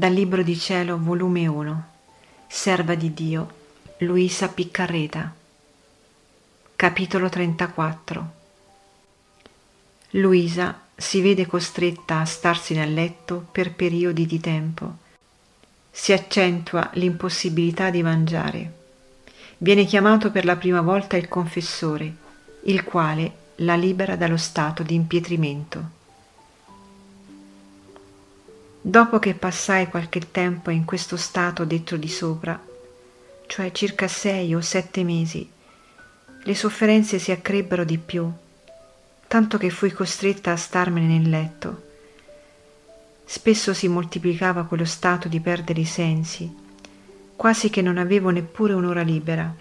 Dal Libro di Cielo, volume 1, Serva di Dio, Luisa Piccarreta. Capitolo 34. Luisa si vede costretta a starsi nel letto per periodi di tempo. Si accentua l'impossibilità di mangiare. Viene chiamato per la prima volta il confessore, il quale la libera dallo stato di impietrimento. Dopo che passai qualche tempo in questo stato detto di sopra, cioè circa 6 o 7 mesi, le sofferenze si accrebbero di più, tanto che fui costretta a starmene nel letto. Spesso si moltiplicava quello stato di perdere i sensi, quasi che non avevo neppure un'ora libera.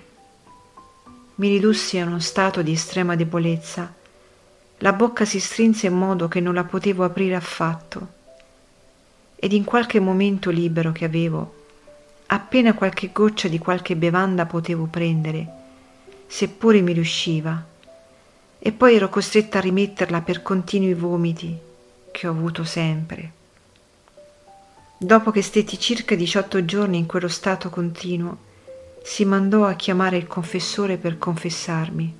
Mi ridussi a uno stato di estrema debolezza, la bocca si strinse in modo che non la potevo aprire affatto. Ed in qualche momento libero che avevo, appena qualche goccia di qualche bevanda potevo prendere, seppure mi riusciva, e poi ero costretta a rimetterla per continui vomiti che ho avuto sempre. Dopo che stetti circa 18 giorni in quello stato continuo, si mandò a chiamare il confessore per confessarmi.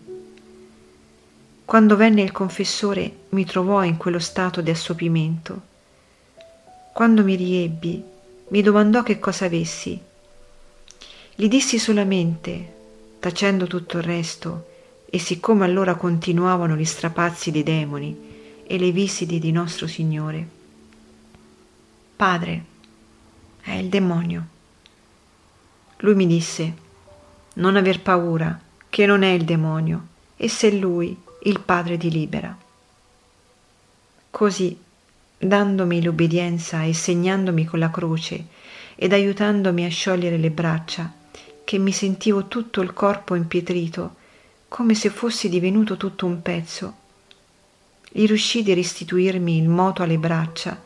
Quando venne il confessore, mi trovò in quello stato di assopimento. Quando mi riebbi, mi domandò che cosa avessi. Gli dissi solamente, tacendo tutto il resto, e siccome allora continuavano gli strapazzi dei demoni e le visite di nostro Signore: Padre, è il demonio. Lui mi disse: non aver paura, che non è il demonio, e se lui, il Padre, ti libera. Così, dandomi l'obbedienza e segnandomi con la croce ed aiutandomi a sciogliere le braccia, che mi sentivo tutto il corpo impietrito, come se fossi divenuto tutto un pezzo, gli riuscì di restituirmi il moto alle braccia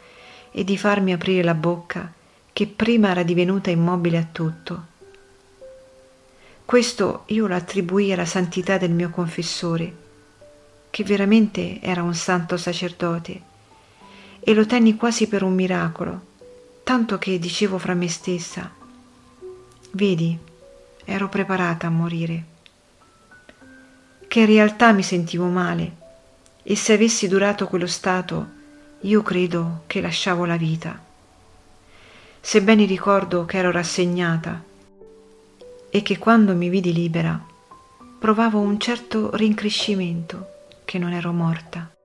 e di farmi aprire la bocca, che prima era divenuta immobile a tutto. Questo io lo attribuì alla santità del mio confessore, che veramente era un santo sacerdote, e lo tenni quasi per un miracolo, tanto che dicevo fra me stessa: vedi, ero preparata a morire, che in realtà mi sentivo male, e se avessi durato quello stato, io credo che lasciavo la vita, sebbene ricordo che ero rassegnata e che quando mi vidi libera provavo un certo rincrescimento che non ero morta.